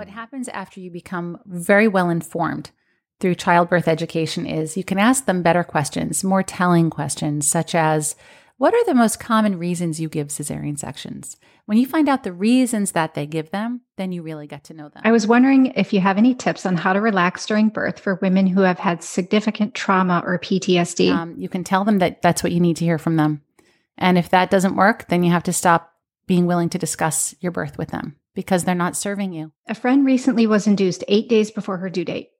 What happens after you become very well informed through childbirth education is you can ask them better questions, more telling questions, such as, what are the most common reasons you give cesarean sections? When you find out the reasons that they give them, then you really get to know them. I was wondering if you have any tips on how to relax during birth for women who have had significant trauma or PTSD. You can tell them that that's what you need to hear from them. And if that doesn't work, then you have to stop being willing to discuss your birth with them because they're not serving you. A friend recently was induced 8 days before her due date.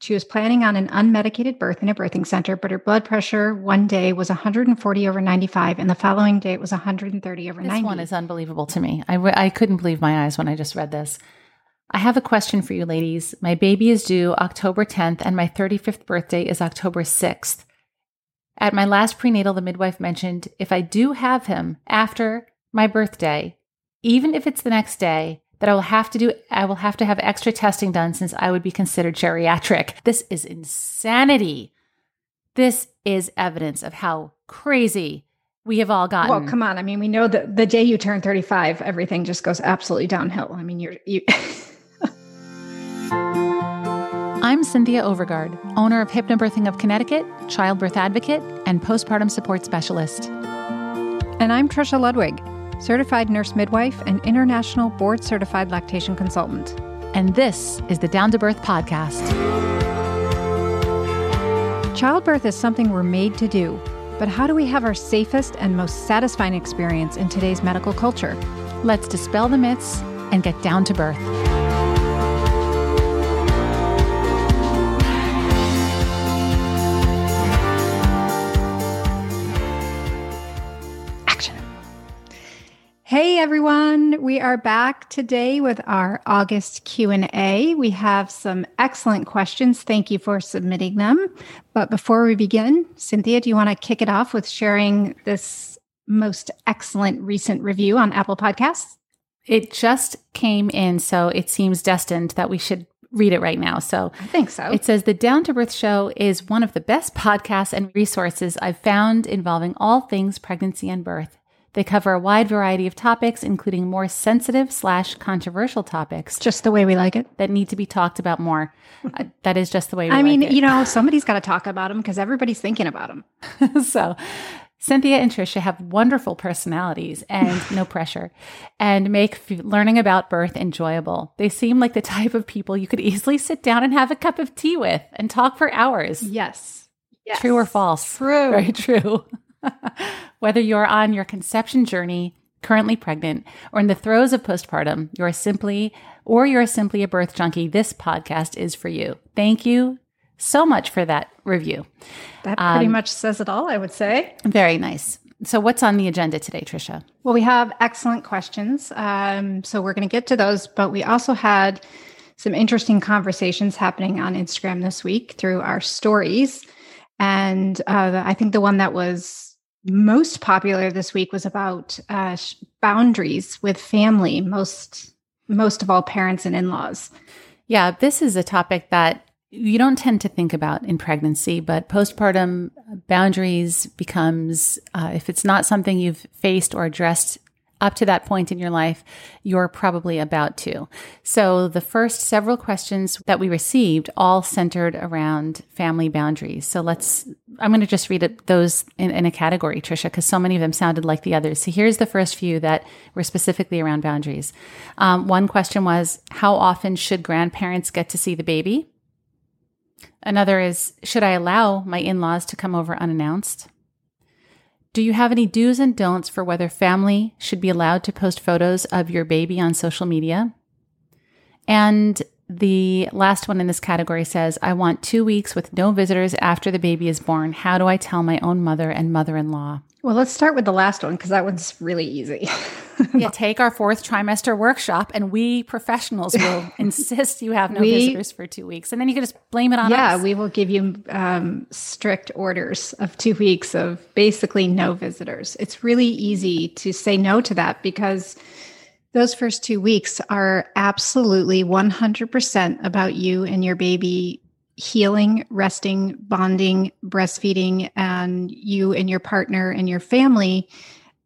She was planning on an unmedicated birth in a birthing center, but her blood pressure one day was 140/95, and the following day it was 130/90. This one is unbelievable to me. I couldn't believe my eyes when I just read this. I have a question for you ladies. My baby is due October 10th, and my 35th birthday is October 6th. At my last prenatal, the midwife mentioned, if I do have him after my birthday, even if it's the next day, that I will have to have extra testing done since I would be considered geriatric. This is insanity. This is evidence of how crazy we have all gotten. Well, come on. I mean, we know that the day you turn 35, everything just goes absolutely downhill. I mean, you I'm Cynthia Overgard, owner of Hypnobirthing of Connecticut, childbirth advocate, and postpartum support specialist. And I'm Trisha Ludwig, certified nurse midwife and international board-certified lactation consultant. And this is the Down to Birth podcast. Childbirth is something we're made to do, but how do we have our safest and most satisfying experience in today's medical culture? Let's dispel the myths and get down to birth. Hey everyone, we are back today with our August Q&A. We have some excellent questions. Thank you for submitting them. But before we begin, Cynthia, do you want to kick it off with sharing this most excellent recent review on Apple Podcasts? It just came in, so it seems destined that we should read it right now. So I think so. It says, the Down to Birth show is one of the best podcasts and resources I've found involving all things pregnancy and birth. They cover a wide variety of topics, including more sensitive/controversial topics. Just the way we like it. That need to be talked about more. That is just the way we like it. I mean, you know, somebody's got to talk about them because everybody's thinking about them. So Cynthia and Trisha have wonderful personalities and no pressure and make learning about birth enjoyable. They seem like the type of people you could easily sit down and have a cup of tea with and talk for hours. Yes. True or false? True. Very true. Whether you're on your conception journey, currently pregnant, or in the throes of postpartum, you're simply a birth junkie, this podcast is for you. Thank you so much for that review. That pretty much says it all, I would say. Very nice. So what's on the agenda today, Trisha? Well, we have excellent questions. So we're going to get to those, but we also had some interesting conversations happening on Instagram this week through our stories. And I think the one that was most popular this week was about boundaries with family, most of all parents and in-laws. Yeah, this is a topic that you don't tend to think about in pregnancy, but postpartum boundaries becomes, if it's not something you've faced or addressed up to that point in your life, you're probably about to. So the first several questions that we received all centered around family boundaries. So I'm going to just read those in a category, Trisha, because so many of them sounded like the others. So here's the first few that were specifically around boundaries. One question was, how often should grandparents get to see the baby? Another is, should I allow my in-laws to come over unannounced? Do you have any do's and don'ts for whether family should be allowed to post photos of your baby on social media? And the last one in this category says, I want 2 weeks with no visitors after the baby is born. How do I tell my own mother and mother-in-law? Well, let's start with the last one because that one's really easy. Yeah, take our fourth trimester workshop and we professionals will insist you have no visitors for 2 weeks. And then you can just blame it on us. Yeah, we will give you strict orders of 2 weeks of basically no visitors. It's really easy to say no to that because those first 2 weeks are absolutely 100% about you and your baby healing, resting, bonding, breastfeeding, and you and your partner and your family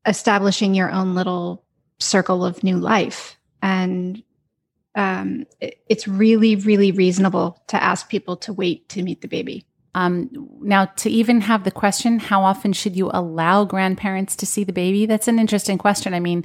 establishing your own little circle of new life. And it's really, really reasonable to ask people to wait to meet the baby. Now, to even have the question, how often should you allow grandparents to see the baby? That's an interesting question. I mean,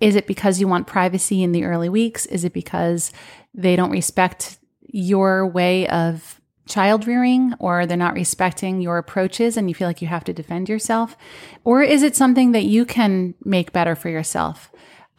is it because you want privacy in the early weeks? Is it because they don't respect your way of child rearing, or they're not respecting your approaches and you feel like you have to defend yourself? Or is it something that you can make better for yourself?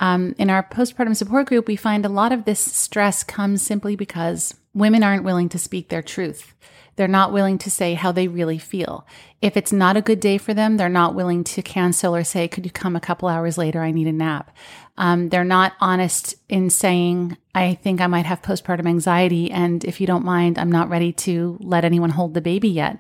In our postpartum support group, we find a lot of this stress comes simply because women aren't willing to speak their truth. They're not willing to say how they really feel. If it's not a good day for them, they're not willing to cancel or say, could you come a couple hours later? I need a nap. They're not honest in saying, I think I might have postpartum anxiety. And if you don't mind, I'm not ready to let anyone hold the baby yet.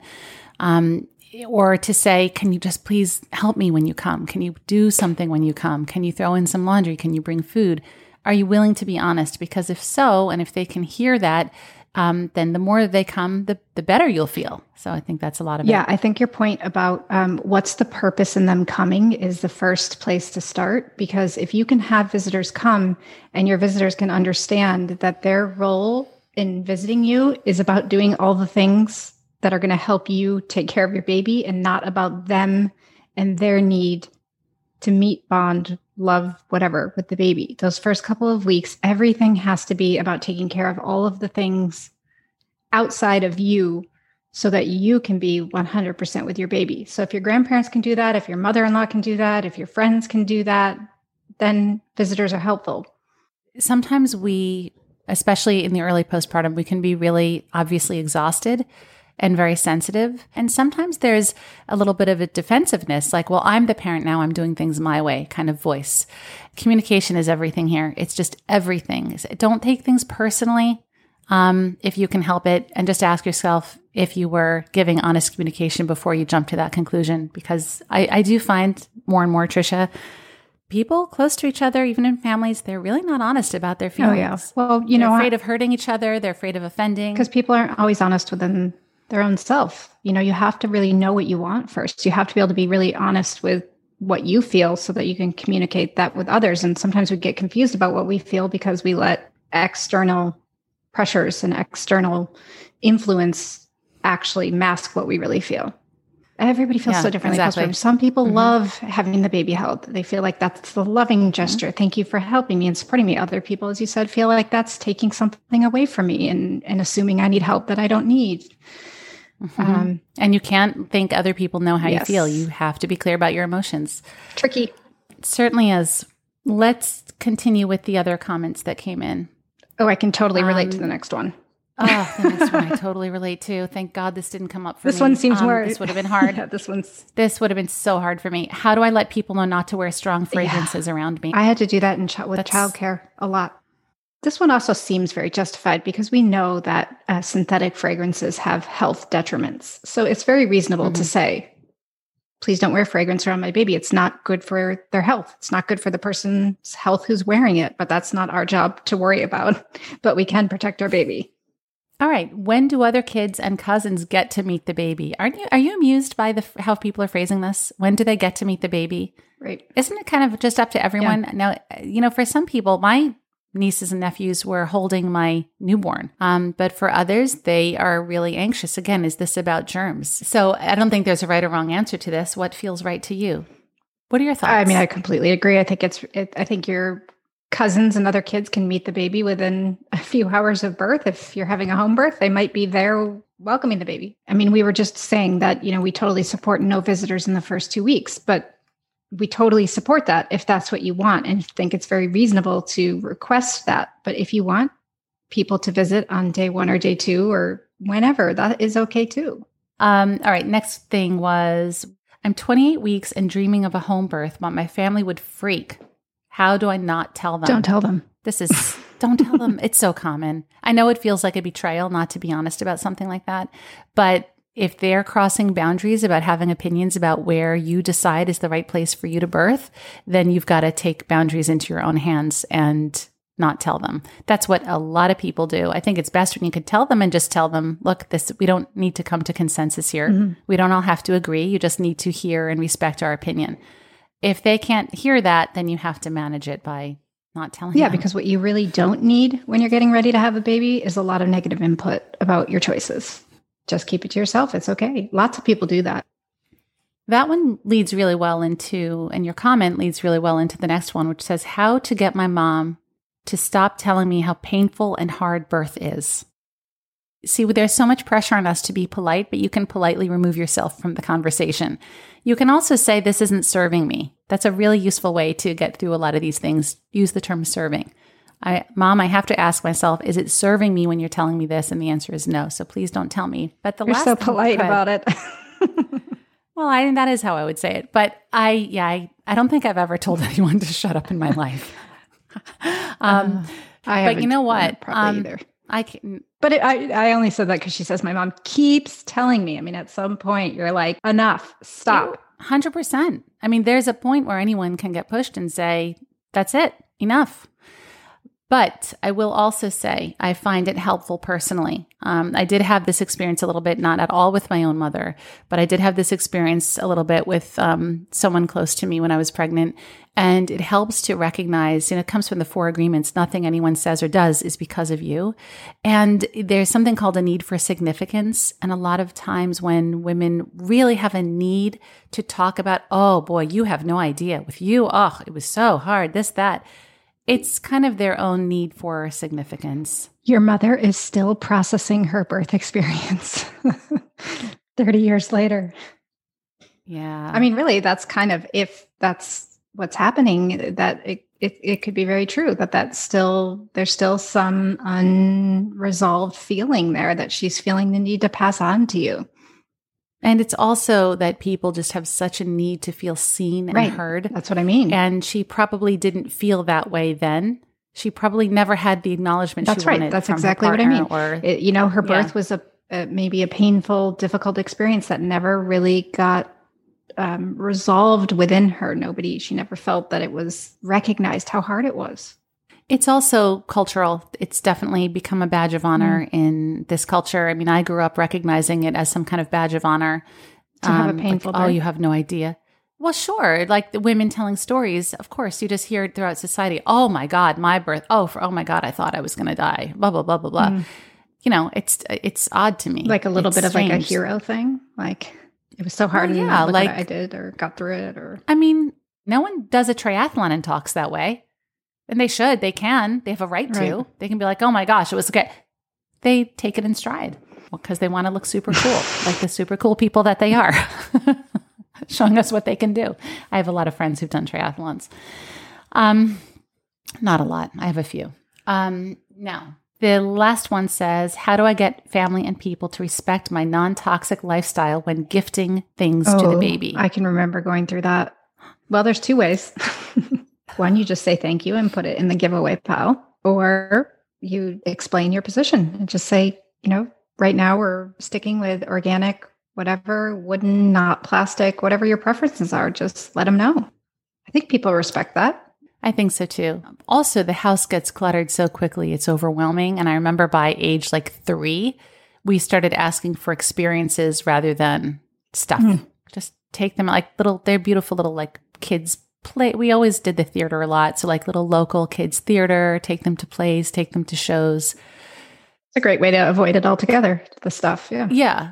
Or to say, can you just please help me when you come? Can you do something when you come? Can you throw in some laundry? Can you bring food? Are you willing to be honest? Because if so, and if they can hear that, then the more they come, the better you'll feel. So I think that's a lot of it. I think your point about what's the purpose in them coming is the first place to start, because if you can have visitors come and your visitors can understand that their role in visiting you is about doing all the things that are going to help you take care of your baby and not about them and their need to meet, bond, love, whatever, with the baby. Those first couple of weeks, everything has to be about taking care of all of the things outside of you so that you can be 100% with your baby. So if your grandparents can do that, if your mother-in-law can do that, if your friends can do that, then visitors are helpful. Sometimes we, especially in the early postpartum, we can be really obviously exhausted and very sensitive. And sometimes there's a little bit of a defensiveness, like, well, I'm the parent now, I'm doing things my way kind of voice. Communication is everything here. It's just everything. Don't take things personally if you can help it. And just ask yourself if you were giving honest communication before you jump to that conclusion. Because I do find more and more, Trisha, people close to each other, even in families, they're really not honest about their feelings. Oh, yeah. Well, they're afraid of hurting each other. They're afraid of offending. Because people aren't always honest with them. Their own self. You have to really know what you want first. You have to be able to be really honest with what you feel so that you can communicate that with others. And sometimes we get confused about what we feel because we let external pressures and external influence actually mask what we really feel. Everybody feels so differently. Exactly. Some people love having the baby held. They feel like that's the loving gesture. Thank you for helping me and supporting me. Other people, as you said, feel like that's taking something away from me and assuming I need help that I don't need. And you can't think other people know how you feel. You have to be clear about your emotions. Tricky. It certainly is. Let's continue with the other comments that came in. Oh, I can totally relate to the next one. Oh, the next one I totally relate to. Thank God this didn't come up for me. This one seems hard. This would have been hard. This would have been so hard for me. How do I let people know not to wear strong fragrances around me? I had to do that with childcare a lot. This one also seems very justified because we know that synthetic fragrances have health detriments. So it's very reasonable to say, please don't wear fragrance around my baby. It's not good for their health. It's not good for the person's health who's wearing it, but that's not our job to worry about. But we can protect our baby. All right. When do other kids and cousins get to meet the baby? Are you amused by how people are phrasing this? When do they get to meet the baby? Right. Isn't it kind of just up to everyone? Yeah. Now, for some people, my nieces and nephews were holding my newborn. But for others, they are really anxious. Again, is this about germs? So I don't think there's a right or wrong answer to this. What feels right to you? What are your thoughts? I mean, I completely agree. I think I think your cousins and other kids can meet the baby within a few hours of birth. If you're having a home birth, they might be there welcoming the baby. I mean, we were just saying that, we totally support no visitors in the first 2 weeks, but we totally support that if that's what you want and think it's very reasonable to request that. But if you want people to visit on day one or day two or whenever, that is okay too. All right. Next thing was, I'm 28 weeks and dreaming of a home birth, but my family would freak. How do I not tell them? Don't tell them. Don't tell them. It's so common. I know it feels like a betrayal not to be honest about something like that, but if they're crossing boundaries about having opinions about where you decide is the right place for you to birth, then you've got to take boundaries into your own hands and not tell them. That's what a lot of people do. I think it's best when you could tell them and just tell them, look, we don't need to come to consensus here. We don't all have to agree. You just need to hear and respect our opinion. If they can't hear that, then you have to manage it by not telling them. Because what you really don't need when you're getting ready to have a baby is a lot of negative input about your choices. Just keep it to yourself. It's okay. Lots of people do that. That one leads really well into, and your comment leads really well into the next one, which says how to get my mom to stop telling me how painful and hard birth is. See, there's so much pressure on us to be polite, but you can politely remove yourself from the conversation. You can also say, this isn't serving me. That's a really useful way to get through a lot of these things. Use the term serving. Mom, I have to ask myself, is it serving me when you're telling me this? And the answer is no. So please don't tell me. But the last thing you're so polite about it. Well, I think that is how I would say it. But I don't think I've ever told anyone to shut up in my life. But you know what? Probably either. I only said that because she says my mom keeps telling me. I mean, at some point you're like, enough, stop. 100%. I mean, there's a point where anyone can get pushed and say, that's it, enough. But I will also say I find it helpful personally. I did have this experience a little bit, not at all with my own mother, but I did have this experience a little bit with someone close to me when I was pregnant. And it helps to recognize, and it comes from the four agreements, nothing anyone says or does is because of you. And there's something called a need for significance. And a lot of times when women really have a need to talk about, oh boy, you have no idea with you. Oh, it was so hard, this, that. It's kind of their own need for significance. Your mother is still processing her birth experience 30 years later. Yeah. I mean, really, that's kind of, if that's what's happening, that it could be very true that there's still some unresolved feeling there that she's feeling the need to pass on to you. And it's also that people just have such a need to feel seen and heard. That's what I mean. And she probably didn't feel that way then. She probably never had the acknowledgement she wanted. That's exactly what I mean. Her birth was maybe a painful, difficult experience that never really got resolved within her. She never felt that it was recognized how hard it was. It's also cultural. It's definitely become a badge of honor in this culture. I mean, I grew up recognizing it as some kind of badge of honor. To have a painful birth. Oh, you have no idea. Well, sure. Like the women telling stories, of course, you just hear it throughout society. Oh my God, my birth. Oh my God, I thought I was going to die. Blah, blah, blah, blah, blah. You know, it's odd to me. Like a little bit of strange. Like a hero thing. Like it was so hard. And like I did or got through it or. I mean, no one does a triathlon and talks that way. And they should. They can. They have a right to. They can be like, oh my gosh, it was okay. They take it in stride because they want to look super cool, like the super cool people that they are, showing us what they can do. I have a lot of friends who've done triathlons. Not a lot. I have a few. Now, the last one says, how do I get family and people to respect my non-toxic lifestyle when gifting things to the baby? I can remember going through that. Well, there's two ways. One, you just say thank you and put it in the giveaway pile, or you explain your position and just say, right now we're sticking with organic, whatever, wooden, not plastic, whatever your preferences are, just let them know. I think people respect that. I think so too. Also, the house gets cluttered so quickly, it's overwhelming. And I remember by age like 3, we started asking for experiences rather than stuff. Just take them like little, they're beautiful little like kids' play. We always did the theater a lot. So like little local kids theater, take them to plays, take them to shows. It's a great way to avoid it altogether, the stuff. Yeah. Yeah.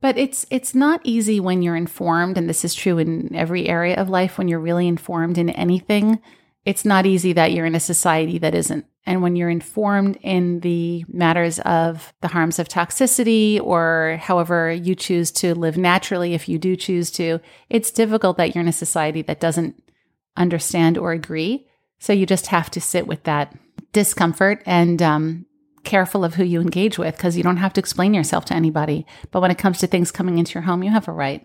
But it's not easy when you're informed. And this is true in every area of life. When you're really informed in anything, it's not easy that you're in a society that isn't. And when you're informed in the matters of the harms of toxicity or however you choose to live naturally, if you do choose to, it's difficult that you're in a society that doesn't understand or agree. So you just have to sit with that discomfort and careful of who you engage with, because you don't have to explain yourself to anybody. But when it comes to things coming into your home, you have a right.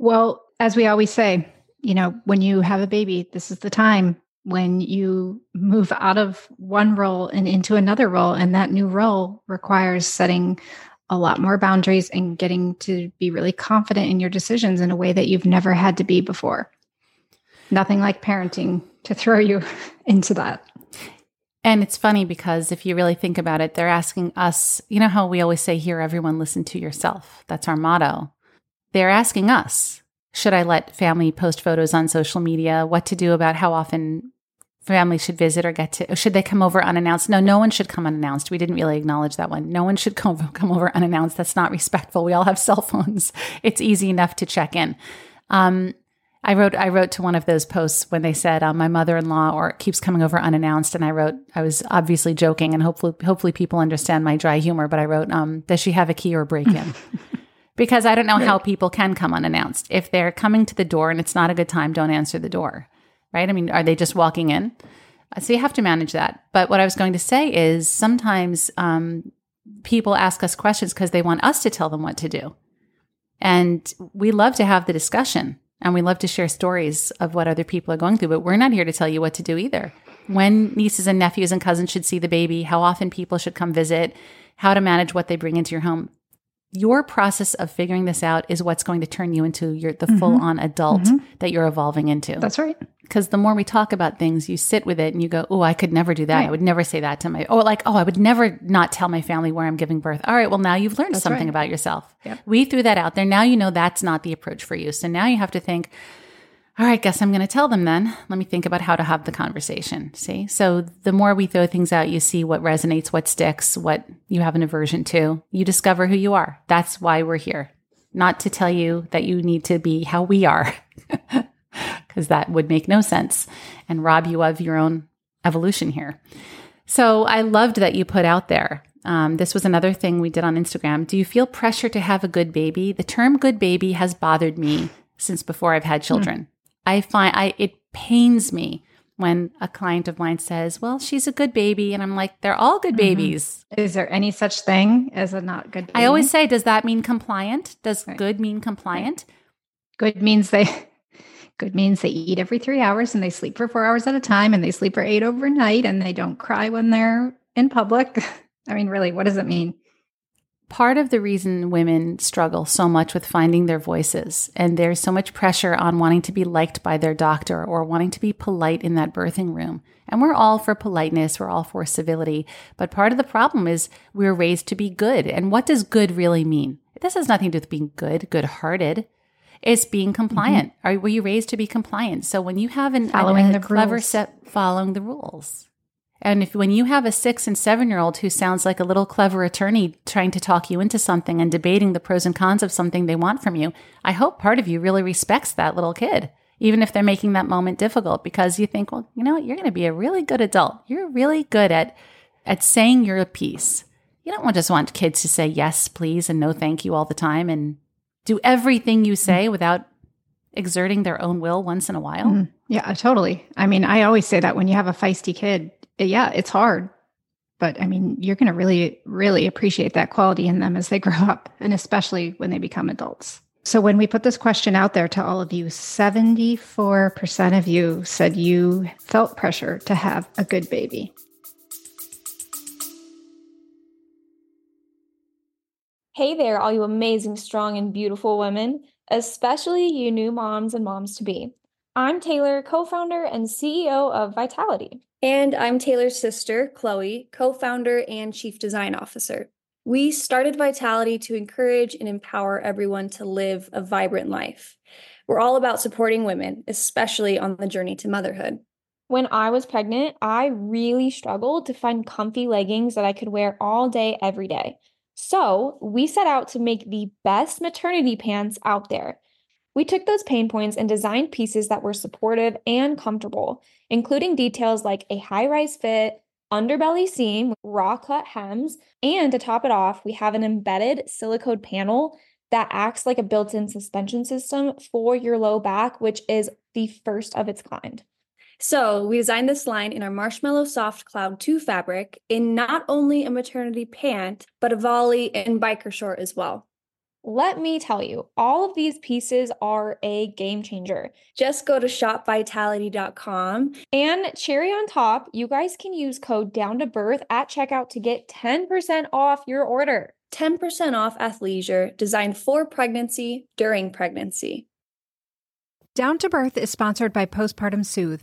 Well, as we always say, when you have a baby, this is the time when you move out of one role and into another role. And that new role requires setting a lot more boundaries and getting to be really confident in your decisions in a way that you've never had to be before. Nothing like parenting to throw you into that. And it's funny because if you really think about it, they're asking us, how we always say here, everyone listen to yourself. That's our motto. They're asking us, should I let family post photos on social media? What to do about how often family should visit or get to, or should they come over unannounced? No, no one should come unannounced. We didn't really acknowledge that one. No one should come over unannounced. That's not respectful. We all have cell phones. It's easy enough to check in. I wrote to one of those posts when they said my mother-in-law or keeps coming over unannounced, and I wrote, I was obviously joking, and hopefully people understand my dry humor, but I wrote, does she have a key or break in? Because I don't know how people can come unannounced. If they're coming to the door and it's not a good time, don't answer the door, right? I mean, are they just walking in? So you have to manage that. But what I was going to say is sometimes people ask us questions because they want us to tell them what to do. And we love to have the discussion. And we love to share stories of what other people are going through, but we're not here to tell you what to do either. When nieces and nephews and cousins should see the baby, how often people should come visit, how to manage what they bring into your home. Your process of figuring this out is what's going to turn you into the mm-hmm. full-on adult mm-hmm. that you're evolving into. That's right. Because the more we talk about things, you sit with it and you go, oh, I could never do that. Right. I would never say that to my, I would never not tell my family where I'm giving birth. All right, well, now you've learned something about yourself. Yep. We threw that out there. Now you know that's not the approach for you. So now you have to think, all right, guess I'm going to tell them then. Let me think about how to have the conversation, see? So the more we throw things out, you see what resonates, what sticks, what you have an aversion to. You discover who you are. That's why we're here. Not to tell you that you need to be how we are. Because that would make no sense and rob you of your own evolution here. So I loved that you put out there. This was another thing we did on Instagram. Do you feel pressure to have a good baby? The term good baby has bothered me since before I've had children. I find it pains me when a client of mine says, well, she's a good baby. And I'm like, they're all good babies. Is there any such thing as a not good baby? I always say, does that mean compliant? Does good mean compliant? Good means they eat every 3 hours and they sleep for 4 hours at a time and they sleep for 8 overnight and they don't cry when they're in public. I mean, really, what does it mean? Part of the reason women struggle so much with finding their voices, and there's so much pressure on wanting to be liked by their doctor or wanting to be polite in that birthing room. And we're all for politeness. We're all for civility. But part of the problem is we're raised to be good. And what does good really mean? This has nothing to do with being good, good-hearted. It's being compliant. Mm-hmm. Were you raised to be compliant? So when you have following the rules. And when you have a 6 and 7-year-old who sounds like a little clever attorney trying to talk you into something and debating the pros and cons of something they want from you, I hope part of you really respects that little kid, even if they're making that moment difficult, because you think, well, you know what? You're going to be a really good adult. You're really good at saying your piece. You don't just want kids to say yes, please, and no thank you all the time and do everything you say without exerting their own will once in a while. Mm-hmm. Yeah, totally. I mean, I always say that when you have a feisty kid, yeah, it's hard. But I mean, you're going to really, really appreciate that quality in them as they grow up, and especially when they become adults. So when we put this question out there to all of you, 74% of you said you felt pressure to have a good baby. Hey there, all you amazing, strong, and beautiful women, especially you new moms and moms-to-be. I'm Taylor, co-founder and CEO of Vitality. And I'm Taylor's sister, Chloe, co-founder and chief design officer. We started Vitality to encourage and empower everyone to live a vibrant life. We're all about supporting women, especially on the journey to motherhood. When I was pregnant, I really struggled to find comfy leggings that I could wear all day, every day. So we set out to make the best maternity pants out there. We took those pain points and designed pieces that were supportive and comfortable, including details like a high-rise fit, underbelly seam, raw-cut hems, and to top it off, we have an embedded silicone panel that acts like a built-in suspension system for your low back, which is the first of its kind. So we designed this line in our Marshmallow Soft Cloud 2 fabric in not only a maternity pant, but a volley and biker short as well. Let me tell you, all of these pieces are a game changer. Just go to shopvitality.com. And cherry on top, you guys can use code DOWNTOBIRTH at checkout to get 10% off your order. 10% off athleisure designed for pregnancy, during pregnancy. Down to Birth is sponsored by Postpartum Soothe.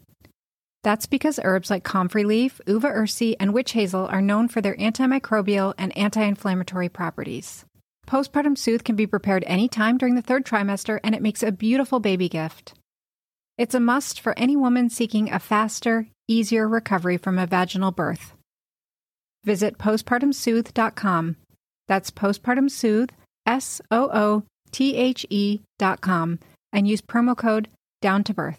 That's because herbs like comfrey leaf, uva ursi, and witch hazel are known for their antimicrobial and anti-inflammatory properties. Postpartum Soothe can be prepared anytime during the third trimester, and it makes a beautiful baby gift. It's a must for any woman seeking a faster, easier recovery from a vaginal birth. Visit postpartumsoothe.com. That's postpartumsoothe, SOOTHE.com, and use promo code DOWNTOBIRTH.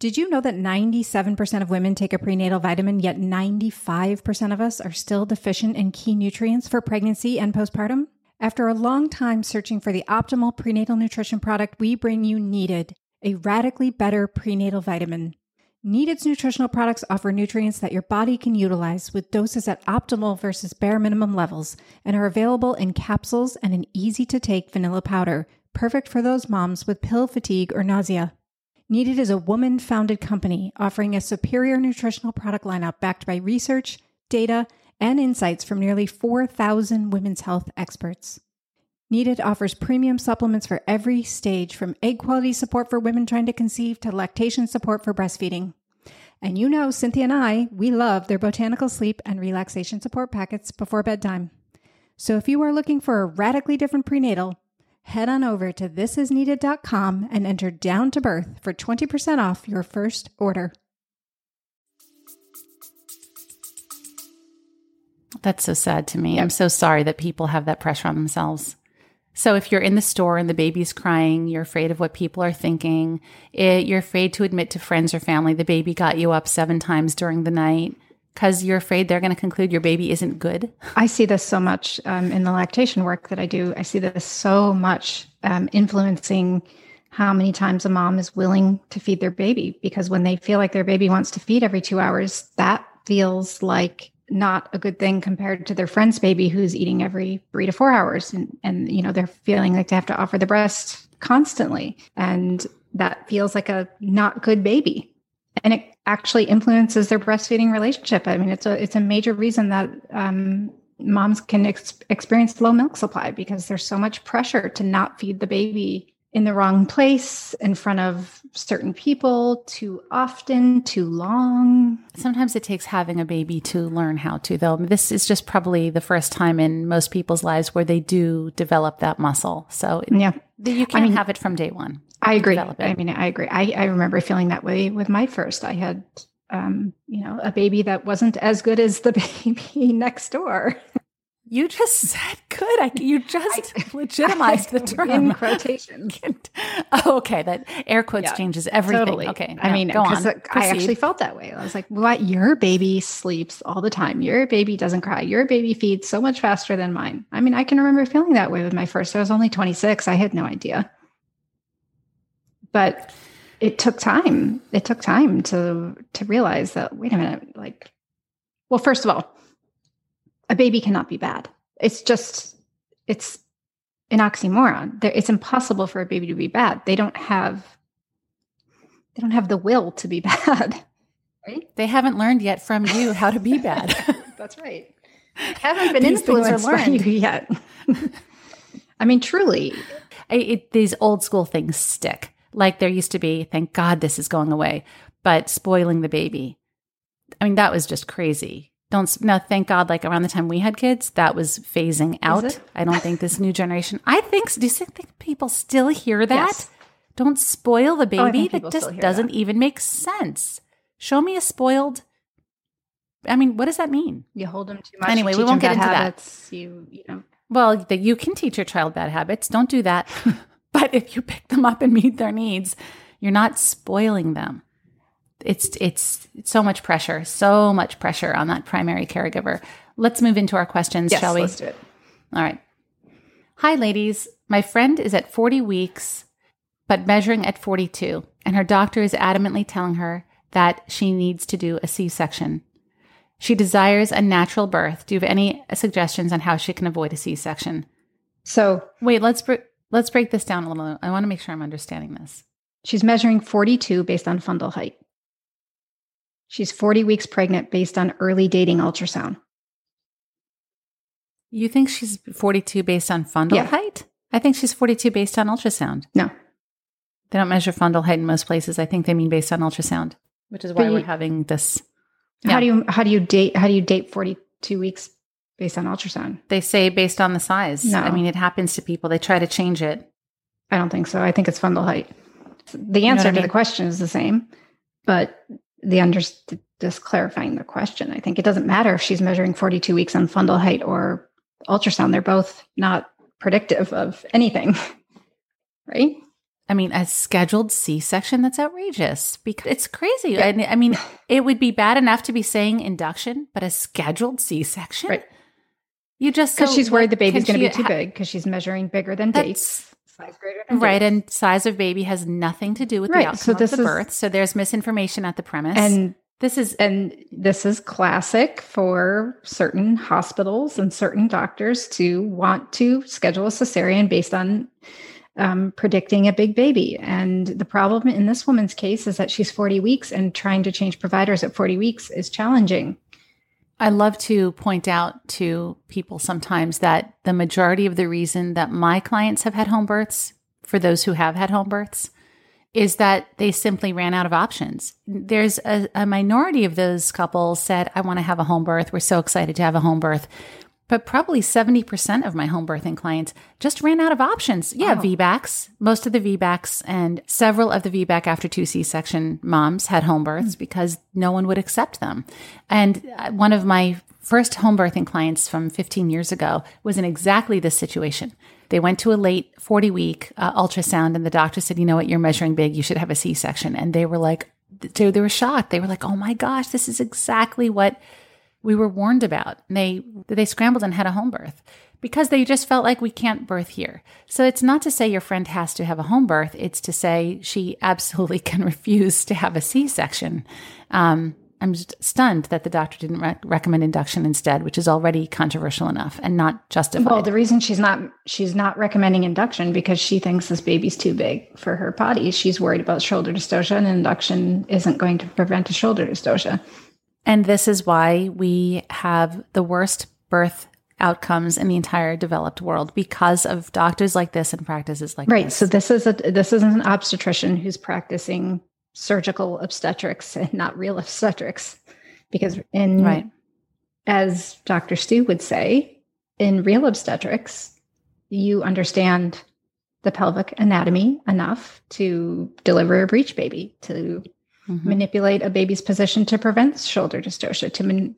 Did you know that 97% of women take a prenatal vitamin, yet 95% of us are still deficient in key nutrients for pregnancy and postpartum? After a long time searching for the optimal prenatal nutrition product, we bring you Needed, a radically better prenatal vitamin. Needed's nutritional products offer nutrients that your body can utilize with doses at optimal versus bare minimum levels, and are available in capsules and an easy-to-take vanilla powder, perfect for those moms with pill fatigue or nausea. Needed is a woman-founded company offering a superior nutritional product lineup backed by research, data, and insights from nearly 4,000 women's health experts. Needed offers premium supplements for every stage, from egg quality support for women trying to conceive to lactation support for breastfeeding. And you know, Cynthia and I, we love their botanical sleep and relaxation support packets before bedtime. So if you are looking for a radically different prenatal, head on over to thisisneeded.com and enter Down to Birth for 20% off your first order. That's so sad to me. I'm so sorry that people have that pressure on themselves. So if you're in the store and the baby's crying, you're afraid of what people are thinking. You're afraid to admit to friends or family the baby got you up 7 times during the night, because you're afraid they're going to conclude your baby isn't good. I see this so much in the lactation work that I do. I see this so much influencing how many times a mom is willing to feed their baby, because when they feel like their baby wants to feed every 2 hours, that feels like not a good thing compared to their friend's baby who's eating every 3 to 4 hours. And you know, they're feeling like they have to offer the breast constantly. And that feels like a not good baby. And it actually influences their breastfeeding relationship. I mean, it's a major reason that moms can experience low milk supply, because there's so much pressure to not feed the baby in the wrong place, in front of certain people, too often, too long. Sometimes it takes having a baby to learn how to, though. This is just probably the first time in most people's lives where they do develop that muscle. So yeah, you can't have it from day one. I agree. I agree. I remember feeling that way with my first. I had, a baby that wasn't as good as the baby next door. You just said good. You just legitimized the term. In quotations. Oh, okay. That air quotes changes everything. Totally. Okay. Go on. I actually felt that way. I was like, what? Your baby sleeps all the time. Your baby doesn't cry. Your baby feeds so much faster than mine. I mean, I can remember feeling that way with my first. I was only 26. I had no idea. But it took time. It took time to realize that, wait a minute, first of all, a baby cannot be bad. It's an oxymoron. It's impossible for a baby to be bad. They don't have the will to be bad. Right? They haven't learned yet from you how to be bad. That's right. Haven't been influenced by you yet. Truly. These old school things stick. Like there used to be, thank God this is going away, but spoiling the baby. That was just crazy. Thank God, around the time we had kids, that was phasing out. I don't think this new generation, do you think people still hear that? Yes. Don't spoil the baby. That just doesn't even make sense. Show me a spoiled, what does that mean? You hold them too much. Anyway, we won't get into habits, that. You can teach your child bad habits. Don't do that. But if you pick them up and meet their needs, you're not spoiling them. It's so much pressure on that primary caregiver. Let's move into our questions, shall we? Yes, let's do it. All right. Hi, ladies. My friend is at 40 weeks, but measuring at 42, and her doctor is adamantly telling her that she needs to do a C-section. She desires a natural birth. Do you have any suggestions on how she can avoid a C-section? So wait, Let's break this down a little. I want to make sure I'm understanding this. She's measuring 42 based on fundal height. She's 40 weeks pregnant based on early dating ultrasound. You think she's 42 based on fundal height? I think she's 42 based on ultrasound. No. They don't measure fundal height in most places. I think they mean based on ultrasound, which is why we're having this. Yeah. How do you date 42 weeks based on ultrasound? They say based on the size. No. I mean, it happens to people. They try to change it. I don't think so. I think it's fundal height. The answer to the question is the same, but just clarifying the question. I think it doesn't matter if she's measuring 42 weeks on fundal height or ultrasound. They're both not predictive of anything, right? I mean, a scheduled C-section, that's outrageous. Because it's crazy. Yeah. I mean, it would be bad enough to be saying induction, but a scheduled C-section? Right. You just... Because she's worried the baby's going to be too big because she's measuring bigger than dates. Size greater than right, dates. And size of baby has nothing to do with the outcome of the birth. So there's misinformation at the premise. And this is classic for certain hospitals and certain doctors to want to schedule a cesarean based on... predicting a big baby. And the problem in this woman's case is that she's 40 weeks and trying to change providers at 40 weeks is challenging. I love to point out to people sometimes that the majority of the reason that my clients have had home births, for those who have had home births, is that they simply ran out of options. There's a minority of those couples said, I want to have a home birth. We're so excited to have a home birth. But probably 70% of my home birthing clients just ran out of options. Yeah, VBACs. Most of the VBACs and several of the VBAC after 2 C-section moms had home births because no one would accept them. And one of my first home birthing clients from 15 years ago was in exactly this situation. They went to a late 40-week ultrasound and the doctor said, you know what, you're measuring big, you should have a C-section. And they were like, they were shocked. They were like, oh my gosh, this is exactly what we were warned about. And they scrambled and had a home birth because they just felt like we can't birth here. So it's not to say your friend has to have a home birth. It's to say she absolutely can refuse to have a C-section. I'm just stunned that the doctor didn't recommend induction instead, which is already controversial enough and not justified. Well, the reason she's not recommending induction because she thinks this baby's too big for her body. She's worried about shoulder dystocia, and induction isn't going to prevent a shoulder dystocia. And this is why we have the worst birth outcomes in the entire developed world, because of doctors like this and practices like this. Right. So this isn't an obstetrician who's practicing surgical obstetrics and not real obstetrics, because as Dr. Stu would say, in real obstetrics, you understand the pelvic anatomy enough to deliver a breech baby, to manipulate a baby's position to prevent shoulder dystocia,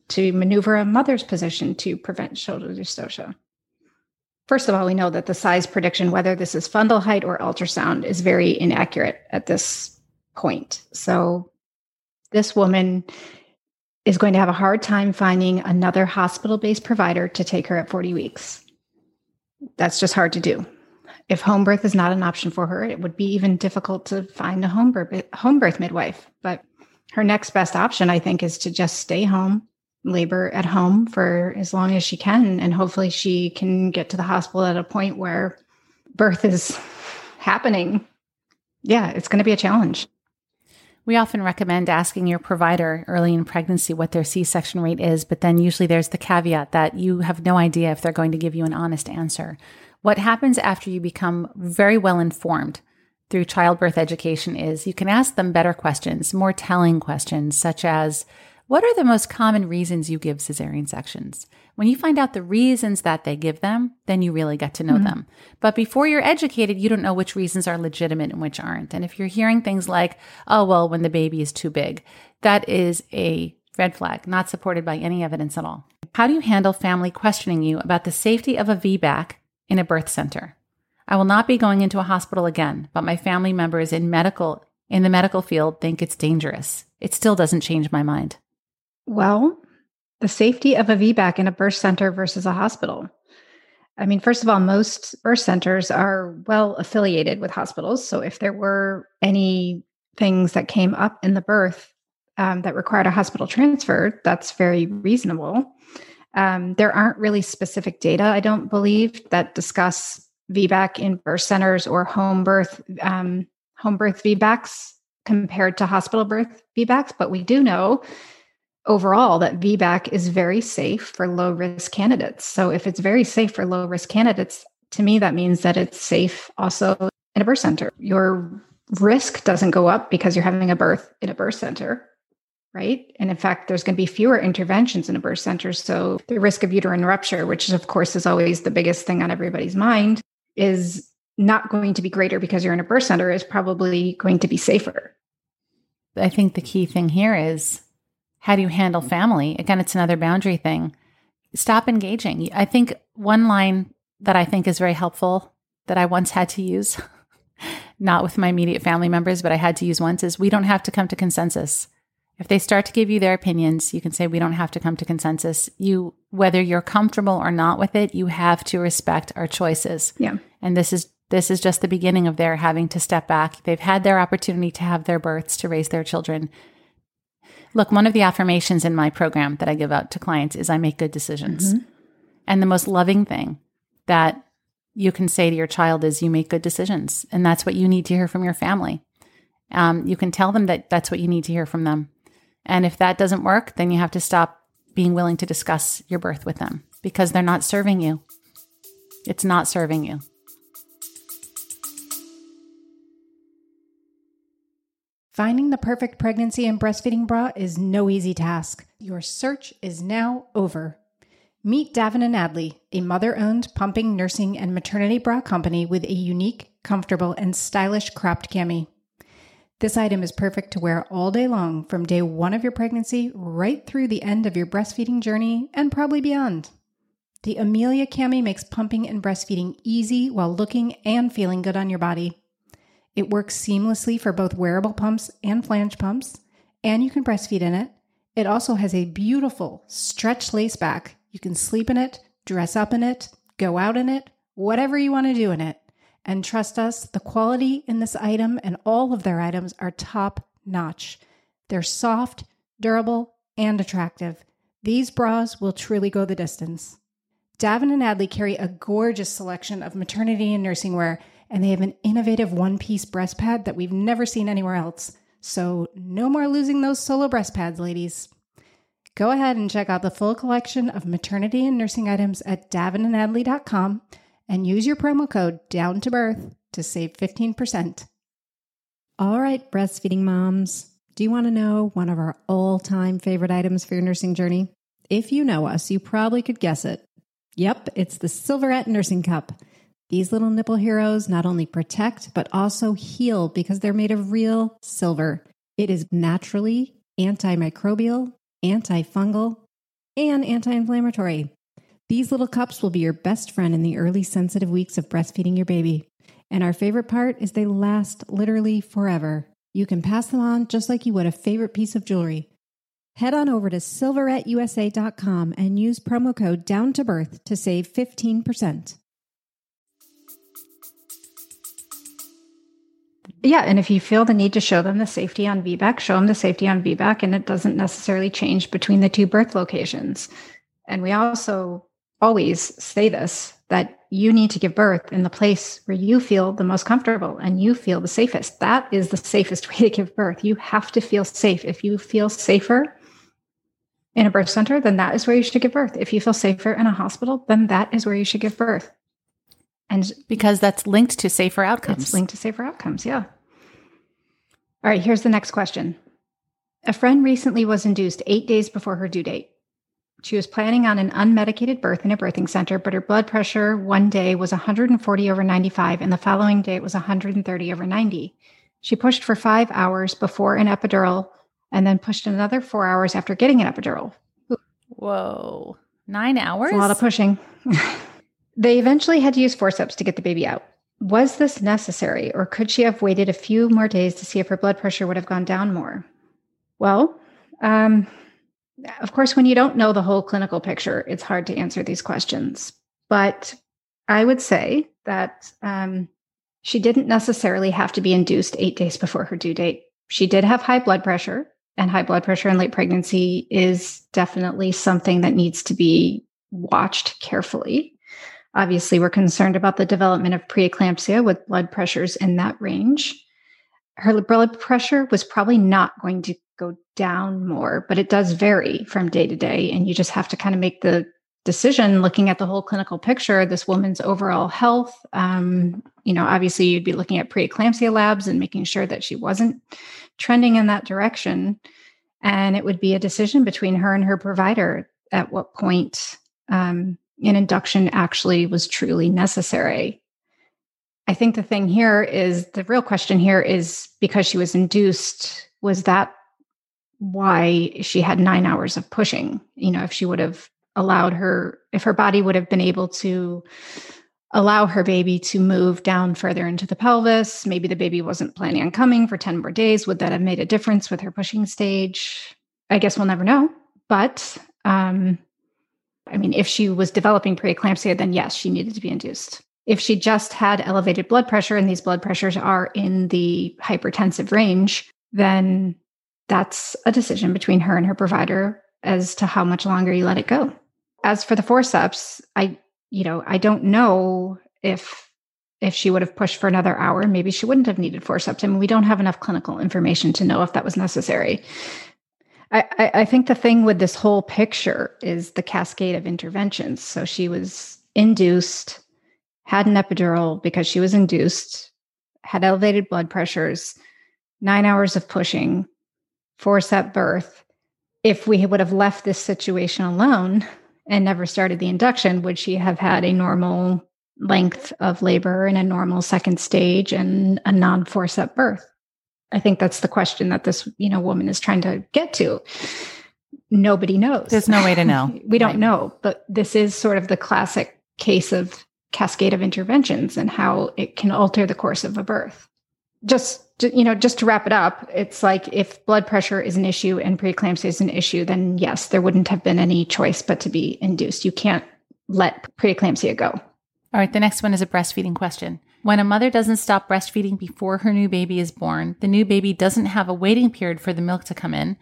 to maneuver a mother's position to prevent shoulder dystocia. First of all, we know that the size prediction, whether this is fundal height or ultrasound, is very inaccurate at this point. So this woman is going to have a hard time finding another hospital-based provider to take her at 40 weeks. That's just hard to do. If home birth is not an option for her, it would be even difficult to find a home birth midwife. But her next best option, I think, is to just stay home, labor at home for as long as she can. And hopefully she can get to the hospital at a point where birth is happening. Yeah, it's going to be a challenge. We often recommend asking your provider early in pregnancy what their C-section rate is, but then usually there's the caveat that you have no idea if they're going to give you an honest answer. What happens after you become very well informed through childbirth education is you can ask them better questions, more telling questions, such as, what are the most common reasons you give cesarean sections? When you find out the reasons that they give them, then you really get to know them. But before you're educated, you don't know which reasons are legitimate and which aren't. And if you're hearing things like, oh, well, when the baby is too big, that is a red flag, not supported by any evidence at all. How do you handle family questioning you about the safety of a VBAC in a birth center? I will not be going into a hospital again, but my family members in the medical field think it's dangerous. It still doesn't change my mind. Well, the safety of a VBAC in a birth center versus a hospital. I mean, first of all, most birth centers are well affiliated with hospitals. So if there were any things that came up in the birth that required a hospital transfer, that's very reasonable. There aren't really specific data, I don't believe, that discuss VBAC in birth centers or home birth VBACs compared to hospital birth VBACs. But we do know overall that VBAC is very safe for low-risk candidates. So if it's very safe for low-risk candidates, to me, that means that it's safe also in a birth center. Your risk doesn't go up because you're having a birth in a birth center, right? And in fact, there's going to be fewer interventions in a birth center. So the risk of uterine rupture, which of course is always the biggest thing on everybody's mind, is not going to be greater because you're in a birth center. Is probably going to be safer. I think the key thing here is, how do you handle family? Again, it's another boundary thing. Stop engaging. I think one line that I think is very helpful that I once had to use, not with my immediate family members, but I had to use once, is we don't have to come to consensus. If they start to give you their opinions, you can say, we don't have to come to consensus. You, whether you're comfortable or not with it, you have to respect our choices. Yeah. And this is just the beginning of their having to step back. They've had their opportunity to have their births, to raise their children. Look, one of the affirmations in my program that I give out to clients is I make good decisions. Mm-hmm. And the most loving thing that you can say to your child is you make good decisions. And that's what you need to hear from your family. You can tell them that that's what you need to hear from them. And if that doesn't work, then you have to stop being willing to discuss your birth with them because they're not serving you. It's not serving you. Finding the perfect pregnancy and breastfeeding bra is no easy task. Your search is now over. Meet Davin and Adley, a mother-owned pumping, nursing, and maternity bra company with a unique, comfortable, and stylish cropped cami. This item is perfect to wear all day long from day one of your pregnancy right through the end of your breastfeeding journey and probably beyond. The Amelia cami makes pumping and breastfeeding easy while looking and feeling good on your body. It works seamlessly for both wearable pumps and flange pumps, and you can breastfeed in it. It also has a beautiful stretch lace back. You can sleep in it, dress up in it, go out in it, whatever you want to do in it. And trust us, the quality in this item and all of their items are top notch. They're soft, durable, and attractive. These bras will truly go the distance. Davin and Adley carry a gorgeous selection of maternity and nursing wear, and they have an innovative one-piece breast pad that we've never seen anywhere else. So no more losing those solo breast pads, ladies. Go ahead and check out the full collection of maternity and nursing items at davinandadley.com and use your promo code Down to Birth to save 15%. All right, breastfeeding moms, do you want to know one of our all-time favorite items for your nursing journey? If you know us, you probably could guess it. Yep, it's the Silverette Nursing Cup. These little nipple heroes not only protect, but also heal because they're made of real silver. It is naturally antimicrobial, antifungal, and anti-inflammatory. These little cups will be your best friend in the early sensitive weeks of breastfeeding your baby. And our favorite part is they last literally forever. You can pass them on just like you would a favorite piece of jewelry. Head on over to silveretteusa.com and use promo code DOWNTOBIRTH to save 15%. Yeah. And if you feel the need to show them the safety on VBAC, show them the safety on VBAC, and it doesn't necessarily change between the two birth locations. And we also always say this, that you need to give birth in the place where you feel the most comfortable and you feel the safest. That is the safest way to give birth. You have to feel safe. If you feel safer in a birth center, then that is where you should give birth. If you feel safer in a hospital, then that is where you should give birth. And because that's linked to safer outcomes. It's linked to safer outcomes, yeah. All right, here's the next question. A friend recently was induced 8 days before her due date. She was planning on an unmedicated birth in a birthing center, but her blood pressure one day was 140 over 95, and the following day it was 130 over 90. She pushed for 5 hours before an epidural and then pushed another 4 hours after getting an epidural. Whoa, 9 hours? That's a lot of pushing. They eventually had to use forceps to get the baby out. Was this necessary, or could she have waited a few more days to see if her blood pressure would have gone down more? Well, of course, when you don't know the whole clinical picture, it's hard to answer these questions. But I would say that she didn't necessarily have to be induced 8 days before her due date. She did have high blood pressure, and high blood pressure in late pregnancy is definitely something that needs to be watched carefully. Obviously, we're concerned about the development of preeclampsia with blood pressures in that range. her blood pressure was probably not going to go down more, but it does vary from day to day. And you just have to kind of make the decision looking at the whole clinical picture, this woman's overall health. Obviously you'd be looking at preeclampsia labs and making sure that she wasn't trending in that direction. And it would be a decision between her and her provider at what point an induction actually was truly necessary. I think the thing here is, the real question here is, because she was induced, was that why she had 9 hours of pushing? You know, if she would have allowed her, if her body would have been able to allow her baby to move down further into the pelvis, maybe the baby wasn't planning on coming for 10 more days. Would that have made a difference with her pushing stage? I guess we'll never know. But if she was developing preeclampsia, then yes, she needed to be induced. If she just had elevated blood pressure, and these blood pressures are in the hypertensive range, then that's a decision between her and her provider as to how much longer you let it go. As for the forceps, I don't know if she would have pushed for another hour, maybe she wouldn't have needed forceps. I mean, we don't have enough clinical information to know if that was necessary. I think the thing with this whole picture is the cascade of interventions. So she was induced, had an epidural because she was induced, had elevated blood pressures, 9 hours of pushing, forceps birth. If we would have left this situation alone and never started the induction, would she have had a normal length of labor and a normal second stage and a non-forceps birth? I think that's the question that this, woman is trying to get to. Nobody knows. There's no way to know. We don't know, but this is sort of the classic case of cascade of interventions and how it can alter the course of a birth. Just to wrap it up, it's like, if blood pressure is an issue and preeclampsia is an issue, then yes, there wouldn't have been any choice but to be induced. You can't let preeclampsia go. All right, the next one is a breastfeeding question. When a mother doesn't stop breastfeeding before her new baby is born, the new baby doesn't have a waiting period for the milk to come in.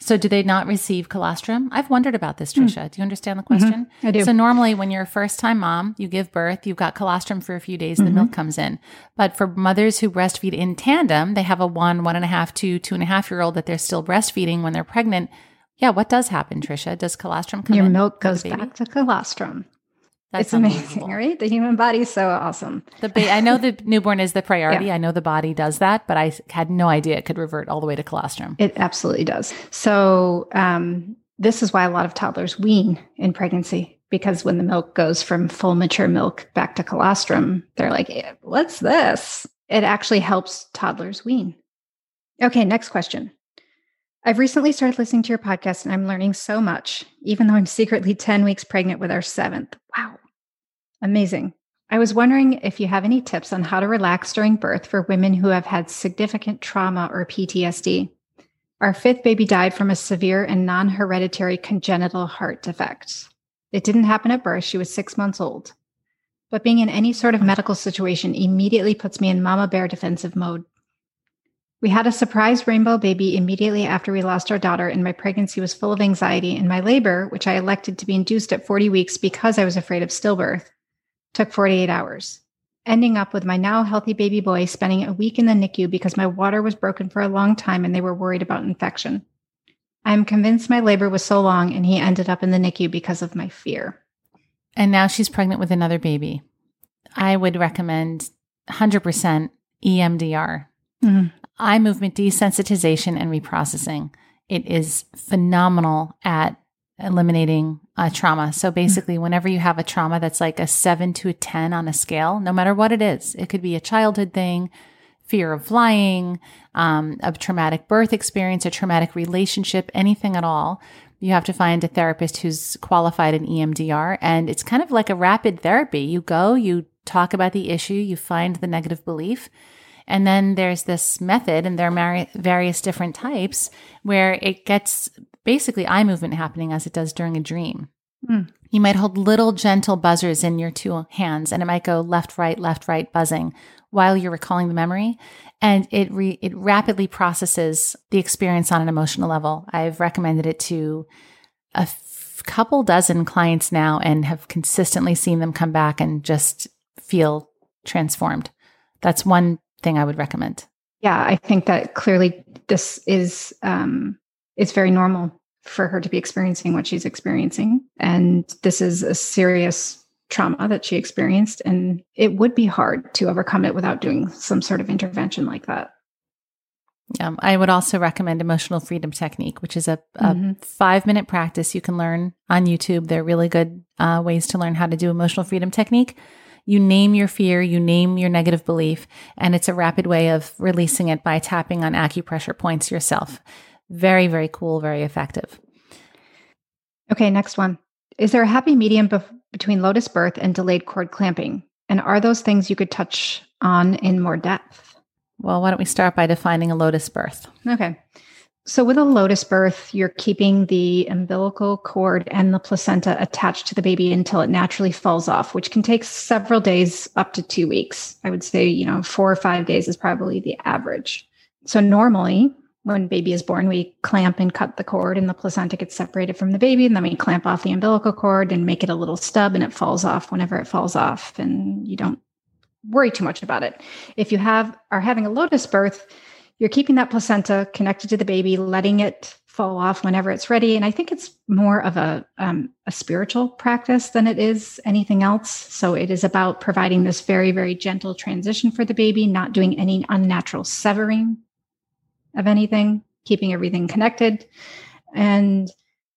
So do they not receive colostrum? I've wondered about this, Trisha. Do you understand the question? Mm-hmm. I do. So normally when you're a first-time mom, you give birth, you've got colostrum for a few days, mm-hmm. The milk comes in. But for mothers who breastfeed in tandem, they have a 1, 1.5, 2, 2.5-year-old that they're still breastfeeding when they're pregnant. Yeah, what does happen, Trisha? Does colostrum come in? Your milk goes back to colostrum. It's amazing, right? The human body's so awesome. I know the newborn is the priority. Yeah. I know the body does that, but I had no idea it could revert all the way to colostrum. It absolutely does. So this is why a lot of toddlers wean in pregnancy, because when the milk goes from full mature milk back to colostrum, they're like, what's this? It actually helps toddlers wean. Okay, next question. I've recently started listening to your podcast and I'm learning so much, even though I'm secretly 10 weeks pregnant with our 7th. Wow. Amazing. I was wondering if you have any tips on how to relax during birth for women who have had significant trauma or PTSD. Our 5th baby died from a severe and non-hereditary congenital heart defect. It didn't happen at birth. She was 6 months old. But being in any sort of medical situation immediately puts me in mama bear defensive mode. We had a surprise rainbow baby immediately after we lost our daughter, and my pregnancy was full of anxiety, and my labor, which I elected to be induced at 40 weeks because I was afraid of stillbirth, took 48 hours, ending up with my now healthy baby boy spending a week in the NICU because my water was broken for a long time and they were worried about infection. I am convinced my labor was so long and he ended up in the NICU because of my fear. And now she's pregnant with another baby. I would recommend 100% EMDR. Mm-hmm. Eye movement desensitization and reprocessing. It is phenomenal at eliminating trauma. So basically, whenever you have a trauma that's like a 7 to a 10 on a scale, no matter what it is, it could be a childhood thing, fear of flying, a traumatic birth experience, a traumatic relationship, anything at all, you have to find a therapist who's qualified in EMDR. And it's kind of like a rapid therapy. You go, you talk about the issue, you find the negative belief. And then there's this method, and there are various different types, where it gets basically eye movement happening as it does during a dream. Mm. You might hold little gentle buzzers in your two hands, and it might go left, right buzzing while you're recalling the memory. And it rapidly processes the experience on an emotional level. I've recommended it to a couple dozen clients now and have consistently seen them come back and just feel transformed. That's one thing I would recommend. Yeah, I think that clearly this is, it's very normal for her to be experiencing what she's experiencing. And this is a serious trauma that she experienced. And it would be hard to overcome it without doing some sort of intervention like that. Yeah, I would also recommend Emotional Freedom Technique, which is a 5-minute practice you can learn on YouTube. There are really good ways to learn how to do Emotional Freedom Technique. You name your fear, you name your negative belief, and it's a rapid way of releasing it by tapping on acupressure points yourself. Very, very cool, very effective. Okay, next one. Is there a happy medium between lotus birth and delayed cord clamping? And are those things you could touch on in more depth? Well, why don't we start by defining a lotus birth? Okay. So with a lotus birth, you're keeping the umbilical cord and the placenta attached to the baby until it naturally falls off, which can take several days up to 2 weeks. I would say, 4 or 5 days is probably the average. So normally when baby is born, we clamp and cut the cord and the placenta gets separated from the baby. And then we clamp off the umbilical cord and make it a little stub, and it falls off whenever it falls off. And you don't worry too much about it. If you are having a lotus birth, you're keeping that placenta connected to the baby, letting it fall off whenever it's ready. And I think it's more of a spiritual practice than it is anything else. So it is about providing this very, very gentle transition for the baby, not doing any unnatural severing of anything, keeping everything connected. And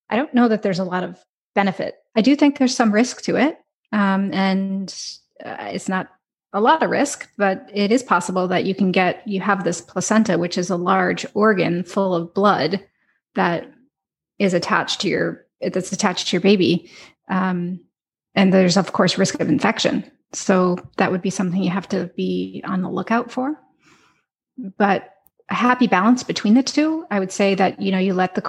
I don't know that there's a lot of benefit. I do think there's some risk to it. It's not a lot of risk, but it is possible that you have this placenta, which is a large organ full of blood that's attached to your baby. And there's of course risk of infection. So that would be something you have to be on the lookout for, but a happy balance between the two. I would say that, you let the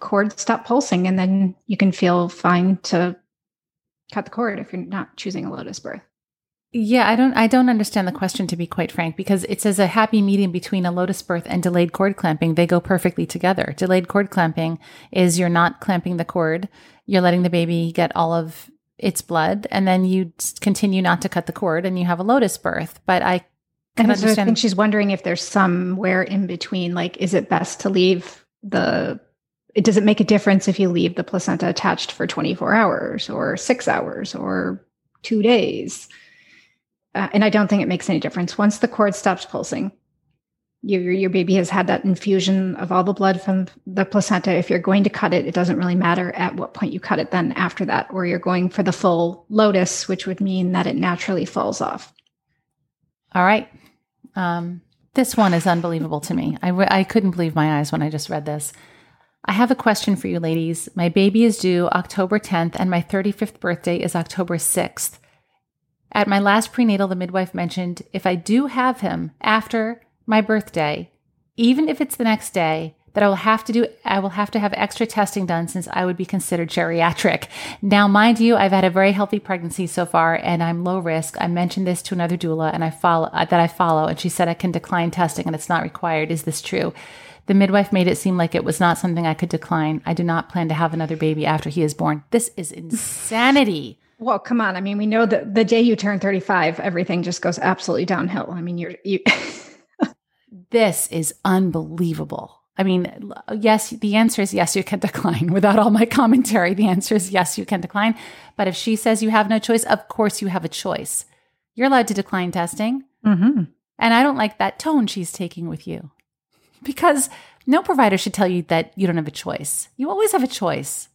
cord stop pulsing, and then you can feel fine to cut the cord if you're not choosing a lotus birth. Yeah, I don't understand the question, to be quite frank, because it says a happy medium between a lotus birth and delayed cord clamping. They go perfectly together. Delayed cord clamping is you're not clamping the cord. You're letting the baby get all of its blood, and then you continue not to cut the cord, and you have a lotus birth. But I can understand. I think she's wondering if there's somewhere in between, like, is it best to leave does it make a difference if you leave the placenta attached for 24 hours or 6 hours or 2 days? And I don't think it makes any difference. Once the cord stops pulsing, your baby has had that infusion of all the blood from the placenta. If you're going to cut it, it doesn't really matter at what point you cut it then after that, or you're going for the full lotus, which would mean that it naturally falls off. All right. This one is unbelievable to me. I couldn't believe my eyes when I just read this. I have a question for you ladies. My baby is due October 10th, and my 35th birthday is October 6th. At my last prenatal, the midwife mentioned if I do have him after my birthday, even if it's the next day, that I will have to have extra testing done since I would be considered geriatric. Now, mind you, I've had a very healthy pregnancy so far and I'm low risk. I mentioned this to another doula that I follow, and she said I can decline testing and it's not required. Is this true? The midwife made it seem like it was not something I could decline. I do not plan to have another baby after he is born. This is insanity. Well, come on. I mean, we know that the day you turn 35, everything just goes absolutely downhill. I mean, you This is unbelievable. I mean, yes, the answer is yes, you can decline. Without all my commentary, the answer is yes, you can decline. But if she says you have no choice, of course you have a choice. You're allowed to decline testing. Mm-hmm. And I don't like that tone she's taking with you, because no provider should tell you that you don't have a choice. You always have a choice.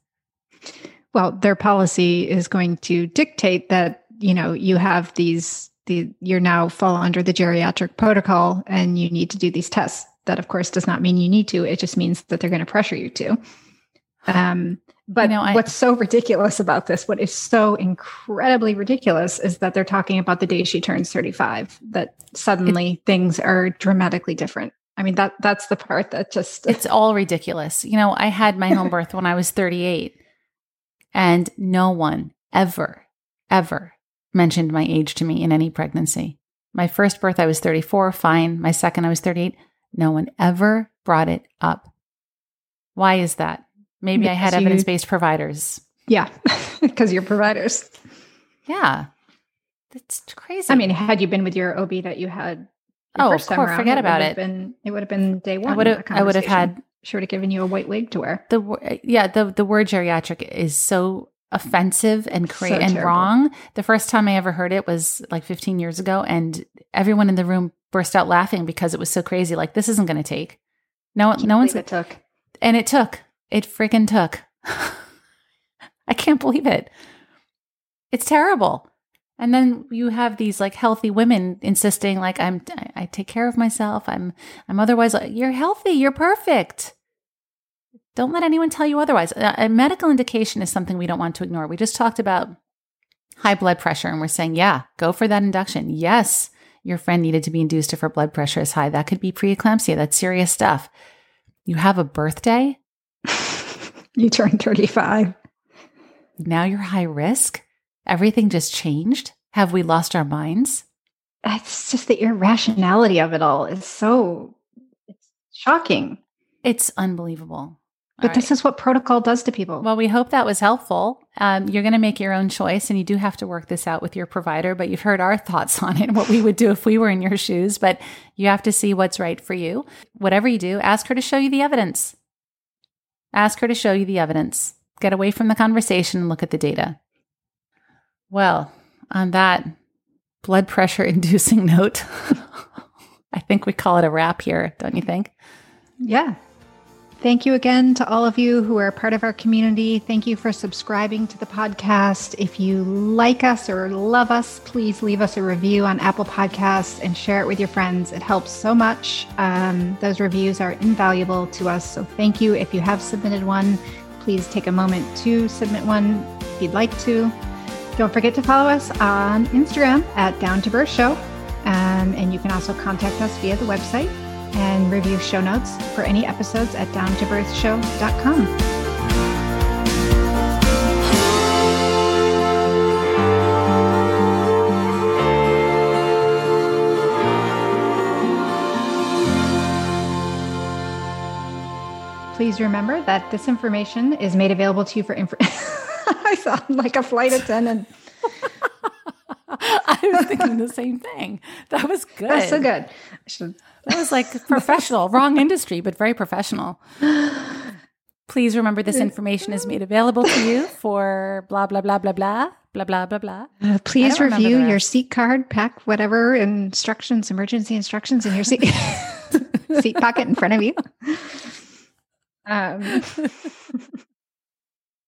Well, their policy is going to dictate that, you have you're now fall under the geriatric protocol and you need to do these tests. That, of course, does not mean you need to. It just means that they're going to pressure you to. What's so ridiculous about this, what is so incredibly ridiculous, is that they're talking about the day she turns 35, that suddenly things are dramatically different. I mean, that's the part that just... It's all ridiculous. I had my home birth when I was 38. And no one ever, ever mentioned my age to me in any pregnancy. My first birth, I was 34, fine. My second, I was 38. No one ever brought it up. Why is that? Maybe because I had evidence-based providers. Yeah, because you're providers. Yeah. That's crazy. I mean, had you been with your OB that you had Oh, of course. Forget about it. It would have been day one. I would have had. She would have given you a white wig to wear. The word geriatric is so offensive and and wrong. The first time I ever heard it was like 15 years ago, and everyone in the room burst out laughing because it was so crazy. Like, this isn't going to take. It freaking took. I can't believe it. It's terrible. And then you have these like healthy women insisting, like, I take care of myself. I'm otherwise, you're healthy. You're perfect. Don't let anyone tell you otherwise. A medical indication is something we don't want to ignore. We just talked about high blood pressure, and we're saying, yeah, go for that induction. Yes, your friend needed to be induced if her blood pressure is high. That could be preeclampsia. That's serious stuff. You have a birthday. You turned 35. Now you're high risk. Everything just changed. Have we lost our minds? It's just the irrationality of it all is it's shocking. It's unbelievable. But this is what protocol does to people. Well, we hope that was helpful. You're going to make your own choice, and you do have to work this out with your provider, but you've heard our thoughts on it and what we would do if we were in your shoes, but you have to see what's right for you. Whatever you do, ask her to show you the evidence. Get away from the conversation and look at the data. Well, on that blood pressure inducing note, I think we call it a wrap here, don't you think? Yeah. Thank you again to all of you who are part of our community. Thank you for subscribing to the podcast. If you like us or love us, please leave us a review on Apple Podcasts and share it with your friends. It helps so much. Those reviews are invaluable to us. So thank you. If you have submitted one, please take a moment to submit one if you'd like to. Don't forget to follow us on Instagram at Down to Birth Show. And you can also contact us via the website and review show notes for any episodes at downtobirthshow.com. Please remember that this information is made available to you for I sound like a flight attendant. I was thinking the same thing. That was good. That's so good. That was like professional, wrong industry, but very professional. Please remember this information is made available to you for blah, blah, blah, blah, blah, blah, blah, blah, blah. Please review your seat card, pack whatever emergency instructions in your seat pocket in front of you.